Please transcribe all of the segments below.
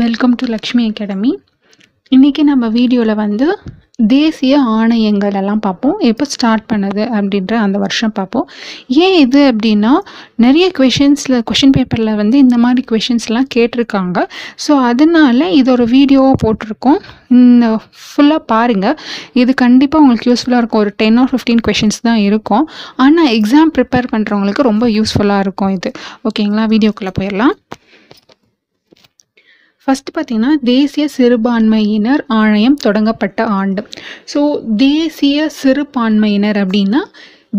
Welcome to Lakshmi academy. இன்றைக்கி நம்ம வீடியோவில் வந்து தேசிய ஆணையங்கள் எல்லாம் பார்ப்போம். எப்போ ஸ்டார்ட் பண்ணுது அப்படின்ற அந்த வருஷம் பார்ப்போம். ஏன் இது அப்படின்னா நிறைய கொஷின் பேப்பரில் வந்து இந்த மாதிரி கொஷின்ஸ்லாம் கேட்டிருக்காங்க. ஸோ அதனால் இது ஒரு வீடியோவாக போட்டிருக்கோம், இந்த ஃபுல்லாக பாருங்கள். இது கண்டிப்பாக உங்களுக்கு யூஸ்ஃபுல்லாக இருக்கும். ஒரு 10 or 15 கொஷின்ஸ் தான் இருக்கும், ஆனால் எக்ஸாம் ப்ரிப்பேர் பண்ணுறவங்களுக்கு ரொம்ப யூஸ்ஃபுல்லாக இருக்கும் இது. ஓகேங்களா, வீடியோக்குள்ளே போயிடலாம். ஃபஸ்ட்டு பார்த்திங்கன்னா, தேசிய சிறுபான்மையினர் ஆணையம் தொடங்கப்பட்ட ஆண்டு. ஸோ தேசிய சிறுபான்மையினர் அப்படின்னா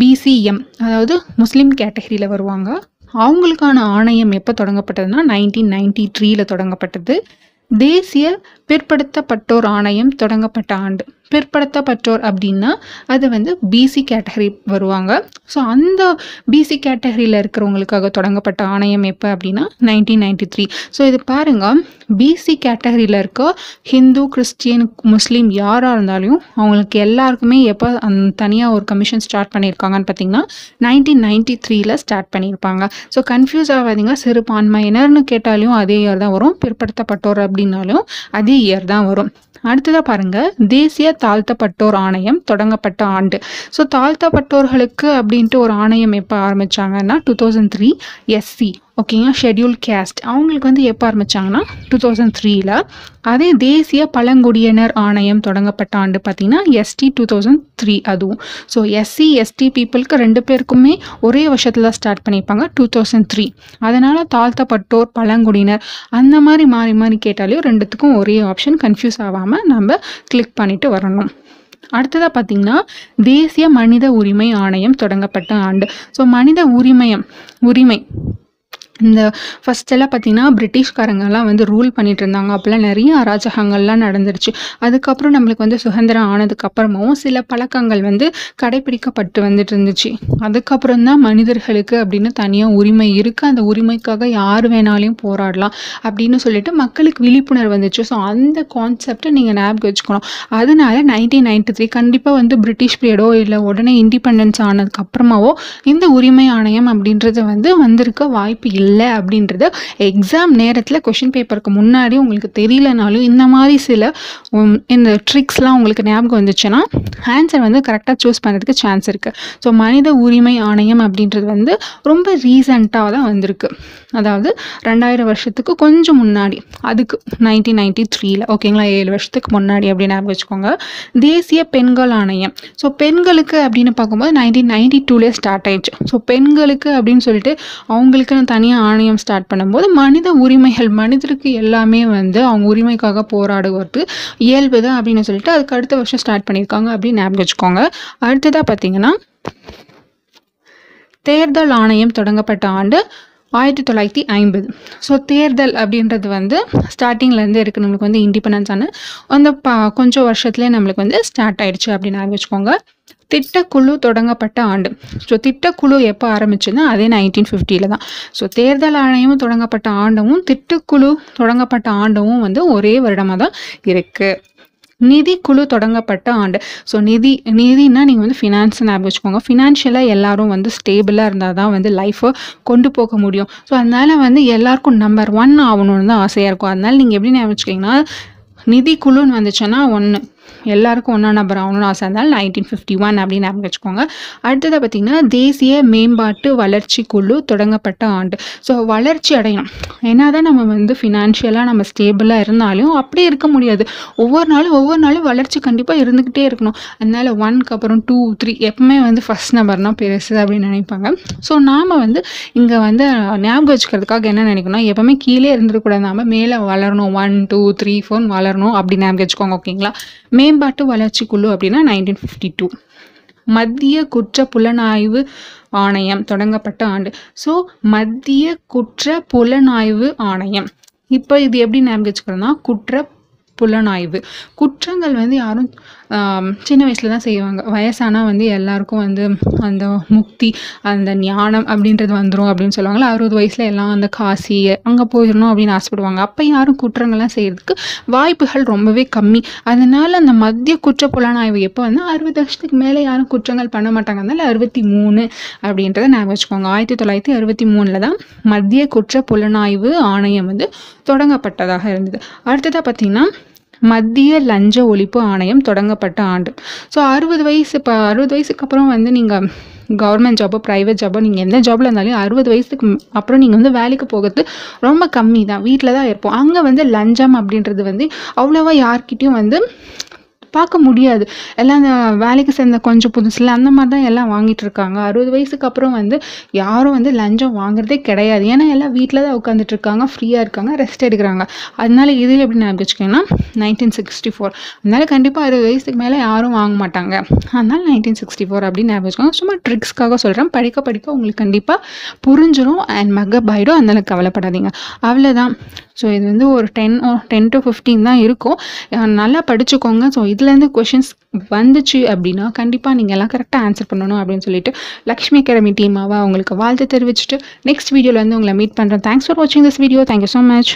பிசிஎம், அதாவது முஸ்லீம் கேட்டகரியில் வருவாங்க. அவங்களுக்கான ஆணையம் எப்போ தொடங்கப்பட்டதுன்னா 1993 தொடங்கப்பட்டது. தேசிய பிற்படுத்தப்பட்டோர் ஆணையம் தொடங்கப்பட்ட ஆண்டு. பிற்படுத்தப்பட்டோர் அப்படின்னா அது வந்து பிசி கேட்டகரி வருவாங்க. ஸோ அந்த பிசி கேட்டகரியில் இருக்கிறவங்களுக்காக தொடங்கப்பட்ட ஆணையம் எப்போ அப்படின்னா 1993. ஸோ இது பாருங்கள், பிசி கேட்டகரியில் இருக்க ஹிந்து, கிறிஸ்டியன், முஸ்லீம் யாராக இருந்தாலும் அவங்களுக்கு எல்லாருக்குமே எப்போ தனியாக ஒரு கமிஷன் ஸ்டார்ட் பண்ணியிருக்காங்கன்னு பார்த்தீங்கன்னா 1993 ஸ்டார்ட் பண்ணியிருப்பாங்க. ஸோ கன்ஃபியூஸ் ஆகாதீங்க, சிறுபான்மையினர்னு கேட்டாலும் அதே இயர் தான் வரும், பிற்படுத்தப்பட்டோர் அப்படின்னாலும் அதே இயர் தான் வரும். அடுத்ததாக பாருங்கள், தேசிய தாழ்த்தப்பட்டோர் ஆணையம் தொடங்கப்பட்ட ஆண்டு. ஸோ தாழ்த்தப்பட்டோர்களுக்கு அப்படின்ட்டு ஒரு ஆணையம் எப்போ ஆரம்பித்தாங்கன்னா 2003. எஸ்சி, ஓகேங்களா, ஷெட்யூல் கேஸ்ட், அவங்களுக்கு வந்து எப்போ ஆரம்பித்தாங்கன்னா 2003. அதே தேசிய பழங்குடியினர் ஆணையம் தொடங்கப்பட்ட ஆண்டு பார்த்திங்கன்னா எஸ்டி 2003. அதுவும் ஸோ எஸ்சி எஸ்டி பீப்புளுக்கு ரெண்டு பேருக்குமே ஒரே வருஷத்தில் தான் ஸ்டார்ட் பண்ணியிருப்பாங்க, 2003. அதனால் தாழ்த்தப்பட்டோர், பழங்குடியினர் அந்த மாதிரி மாறி மாறி கேட்டாலையும் ரெண்டுத்துக்கும் ஒரே ஆப்ஷன், கன்ஃபியூஸ் ஆகாமல் நம்ம கிளிக் பண்ணிவிட்டு வரணும். அடுத்ததாக பார்த்திங்கன்னா, தேசிய மனித உரிமை ஆணையம் தொடங்கப்பட்ட ஆண்டு. ஸோ மனித உரிமை இந்த ஃபஸ்ட்டெல்லாம் பார்த்திங்கன்னா பிரிட்டிஷ்காரங்கெல்லாம் வந்து ரூல் பண்ணிகிட்டு இருந்தாங்க. அப்போல்லாம் நிறைய அராஜகங்கள்லாம் நடந்துருச்சு. அதுக்கப்புறம் நம்மளுக்கு வந்து சுதந்திரம் ஆனதுக்கப்புறமும் சில பழக்கங்கள் வந்து கடைப்பிடிக்கப்பட்டு வந்துட்டு இருந்துச்சு. அதுக்கப்புறம் தான் மனிதர்களுக்கு அப்படின்னு தனியாக உரிமை இருக்குது, அந்த உரிமைக்காக யார் வேணாலையும் போராடலாம் அப்படின்னு சொல்லிட்டு மக்களுக்கு விழிப்புணர்வு வந்துச்சு. ஸோ அந்த கான்செப்டை நீங்கள் ஞாபகம் வச்சுக்கணும். அதனால 1993 கண்டிப்பாக வந்து பிரிட்டிஷ் பீரியடோ இல்லை உடனே இண்டிபெண்டன்ஸ் ஆனதுக்கப்புறமாவோ இந்த உரிமை ஆணையம் அப்படின்றது வந்து வந்திருக்க வாய்ப்பு இல்லை அப்படின்றது எக்ஸாம் நேரத்தில் கொஷின் பேப்பருக்கு முன்னாடி உங்களுக்கு தெரியலனாலும் இந்த மாதிரி சில இந்த ட்ரிக்ஸ்லாம் உங்களுக்கு ஞாபகம் வந்துச்சுன்னா ஆன்சர் வந்து கரெக்டாக சூஸ் பண்ணுறதுக்கு சான்ஸ் இருக்குது. ஸோ மனித உரிமை ஆணையம் அப்படின்றது வந்து ரொம்ப ரீசண்டாக தான் வந்திருக்கு, அதாவது 2000 வருஷத்துக்கு கொஞ்சம் முன்னாடி, அதுக்கு 1993. ஓகேங்களா, 7 வருஷத்துக்கு முன்னாடி அப்படின்னு ஞாபகம் வச்சுக்கோங்க. தேசிய பெண்கள் ஆணையம், ஸோ பெண்களுக்கு அப்படின்னு பார்க்கும்போது 1992 ஸ்டார்ட் ஆயிடுச்சு. ஸோ பெண்களுக்கு அப்படின்னு சொல்லிட்டு அவங்களுக்குன்னு தனியாக ஆணையம் ஸ்டார்ட் பண்ணும்போது மனித உரிமைகள், மனிதருக்கு எல்லாமே வந்து அவங்க உரிமைக்காக போராடுவது இயல்பு தான் அப்படின்னு சொல்லிட்டு அதுக்கு அடுத்த வருஷம் ஸ்டார்ட் பண்ணியிருக்காங்க அப்படின்னு ஞாபகம் வச்சுக்கோங்க. அடுத்ததாக பார்த்தீங்கன்னா, தேர்தல் ஆணையம் தொடங்கப்பட்ட ஆண்டு 1950. ஸோ தேர்தல் அப்படின்றது வந்து ஸ்டார்டிங்லேருந்து இருக்குது, நம்மளுக்கு வந்து இண்டிபெண்டன்ஸ் ஆன அந்த கொஞ்சம் வருஷத்துலேயே நம்மளுக்கு வந்து ஸ்டார்ட் ஆயிடுச்சு அப்படின்னு ஞாபகம் வச்சுக்கோங்க. திட்டக்குழு தொடங்கப்பட்ட ஆண்டு. ஸோ திட்டக்குழு எப்போ ஆரம்பிச்சுன்னா அதே 1950 தான். ஸோ தேர்தல் ஆணையமும் தொடங்கப்பட்ட ஆண்டவும் திட்டக்குழு தொடங்கப்பட்ட ஆண்டவும் வந்து ஒரே வருடமாக தான் இருக்குது. நிதிக்குழு தொடங்கப்பட்ட ஆண்டு. ஸோ நிதினா நீங்கள் வந்து ஃபினான்ஸ்னு ஞாபகம் வச்சுக்கோங்க. ஃபினான்ஷியலாக எல்லாரும் வந்து ஸ்டேபிளாக இருந்தால் தான் வந்து லைஃப்பை கொண்டு போக முடியும். ஸோ அதனால் வந்து எல்லாருக்கும் நம்பர் 1 ஆகணும்னு தான் ஆசையாக இருக்கும். அதனால் நீங்கள் எப்படி ஞாபகம் வச்சுக்கிங்கன்னா நிதிக்குழுன்னு வந்துச்சுன்னா 1, எல்லாருக்கும் 1 நம்பர் ஆகணும்னு ஆசை இருந்தாலும் 1951 அப்படின்னு ஞாபகம் வச்சுக்கோங்க. அடுத்ததாக பார்த்திங்கன்னா, தேசிய மேம்பாட்டு வளர்ச்சி குழு தொடங்கப்பட்ட ஆண்டு. ஸோ வளர்ச்சி அடையணும், ஏன்னா தான் நம்ம வந்து ஃபினான்ஷியலாக நம்ம ஸ்டேபிளாக இருந்தாலும் அப்படியே இருக்க முடியாது. ஒவ்வொரு நாளும் வளர்ச்சி கண்டிப்பாக இருந்துக்கிட்டே இருக்கணும். அதனால் 1க்கு அப்புறம் 2, 3 எப்பவுமே வந்து ஃபஸ்ட் நம்பர் தான் பெருசு அப்படின்னு நினைப்பாங்க. ஸோ நாம் வந்து இங்கே வந்து ஞாபகம் வச்சுக்கிறதுக்காக என்ன நினைக்கணும், எப்பவுமே கீழே இருந்துருக்கூடாது, நாம் மேலே வளரணும், 1, 2, 3, 4 வளரணும் அப்படின்னு ஞாபகம் வச்சுக்கோங்க. ஓகேங்களா, மேம்பாட்டு வளர்ச்சி குழு அப்படின்னா 1952. மத்திய குற்ற புலனாய்வு ஆணையம் தொடங்கப்பட்ட ஆண்டு. ஸோ மத்திய குற்ற புலனாய்வு ஆணையம் இப்போ இது எப்படி ஞாபகம் வச்சுக்கிறோம்னா குற்ற புலனாய்வு. குற்றங்கள் வந்து யாரும் சின்ன வயசில் தான் செய்வாங்க, வயசானால் வந்து எல்லாருக்கும் வந்து அந்த முக்தி அந்த ஞானம் அப்படின்றது வந்துடும் அப்படின்னு சொல்லுவாங்களா. 60 வயசில் எல்லாம் அந்த காசி அங்கே போயிடணும் அப்படின்னு ஆசைப்படுவாங்க. அப்போ யாரும் குற்றங்கள்லாம் செய்கிறதுக்கு வாய்ப்புகள் ரொம்பவே கம்மி. அதனால் அந்த மத்திய குற்ற புலனாய்வு எப்போ வந்து 60 வருஷத்துக்கு மேலே யாரும் குற்றங்கள் பண்ண மாட்டாங்க. அதனால் 63 அப்படின்றத நான் வச்சுக்கோங்க. 1963 தான் மத்திய குற்ற புலனாய்வு ஆணையம் வந்து தொடங்கப்பட்டதாக இருந்தது. அடுத்ததாக பார்த்திங்கன்னா மத்திய லஞ்ச ஒழிப்பு ஆணையம் தொடங்கப்பட்ட ஆண்டு. ஸோ 60 வயசுக்கு அப்புறம் வந்து நீங்கள் கவர்மெண்ட் ஜாபோ ப்ரைவேட் ஜாபோ நீங்கள் எந்த ஜாபில் இருந்தாலும் 60 வயசுக்கு அப்புறம் நீங்கள் வந்து வேலைக்கு போகிறது ரொம்ப கம்மி தான், வீட்டில் தான் இருப்போம். அங்கே வந்து லஞ்சம் அப்படின்றது வந்து அவ்வளோவா யார்கிட்டையும் வந்து பார்க்க முடியாது. எல்லாம் அந்த வேலைக்கு சேர்ந்த கொஞ்சம் புதுசில் அந்த மாதிரி தான் எல்லாம் வாங்கிட்டு இருக்காங்க. 60 வயசுக்கு அப்புறம் வந்து யாரும் வந்து லஞ்சம் வாங்குறதே கிடையாது. ஏன்னா எல்லாம் வீட்டில் தான் உட்காந்துட்டு இருக்காங்க, ஃப்ரீயாக இருக்காங்க, ரெஸ்ட் எடுக்கிறாங்க. அதனால இதில் எப்படி நான் வச்சுக்கேன்னா 1964, அதனால கண்டிப்பாக 60 வயசுக்கு மேலே யாரும் வாங்க மாட்டாங்க. அதனால 1964 அப்படின்னு நான் வச்சுக்கோங்க. சும்மா ட்ரிக்ஸ்க்காக சொல்கிறேன், படிக்க படிக்க உங்களுக்கு கண்டிப்பாக புரிஞ்சிடும் அண்ட் மக்கப் ஆகிடும். அதனால கவலைப்படாதீங்க, அவ்வளோதான். ஸோ இது வந்து ஒரு 10 to 15 தான் இருக்கும். நல்லா படிச்சுக்கோங்க. ஸோ இதுலேருந்து கொஷின்ஸ் வந்துச்சு அப்படின்னா கண்டிப்பாக நீங்கள் எல்லாம் கரெக்டாக ஆன்சர் பண்ணணும் அப்படின்னு சொல்லிட்டு லக்ஷ்மி அகாடமி டீமாவாக உங்களுக்கு வாழ்த்து தெரிவிச்சுட்டு நெக்ஸ்ட் வீடியோவில் வந்து உங்களை மீட் பண்ணுறேன். தேங்க்ஸ் ஃபார் வாட்சிங் this video. Thank you so much.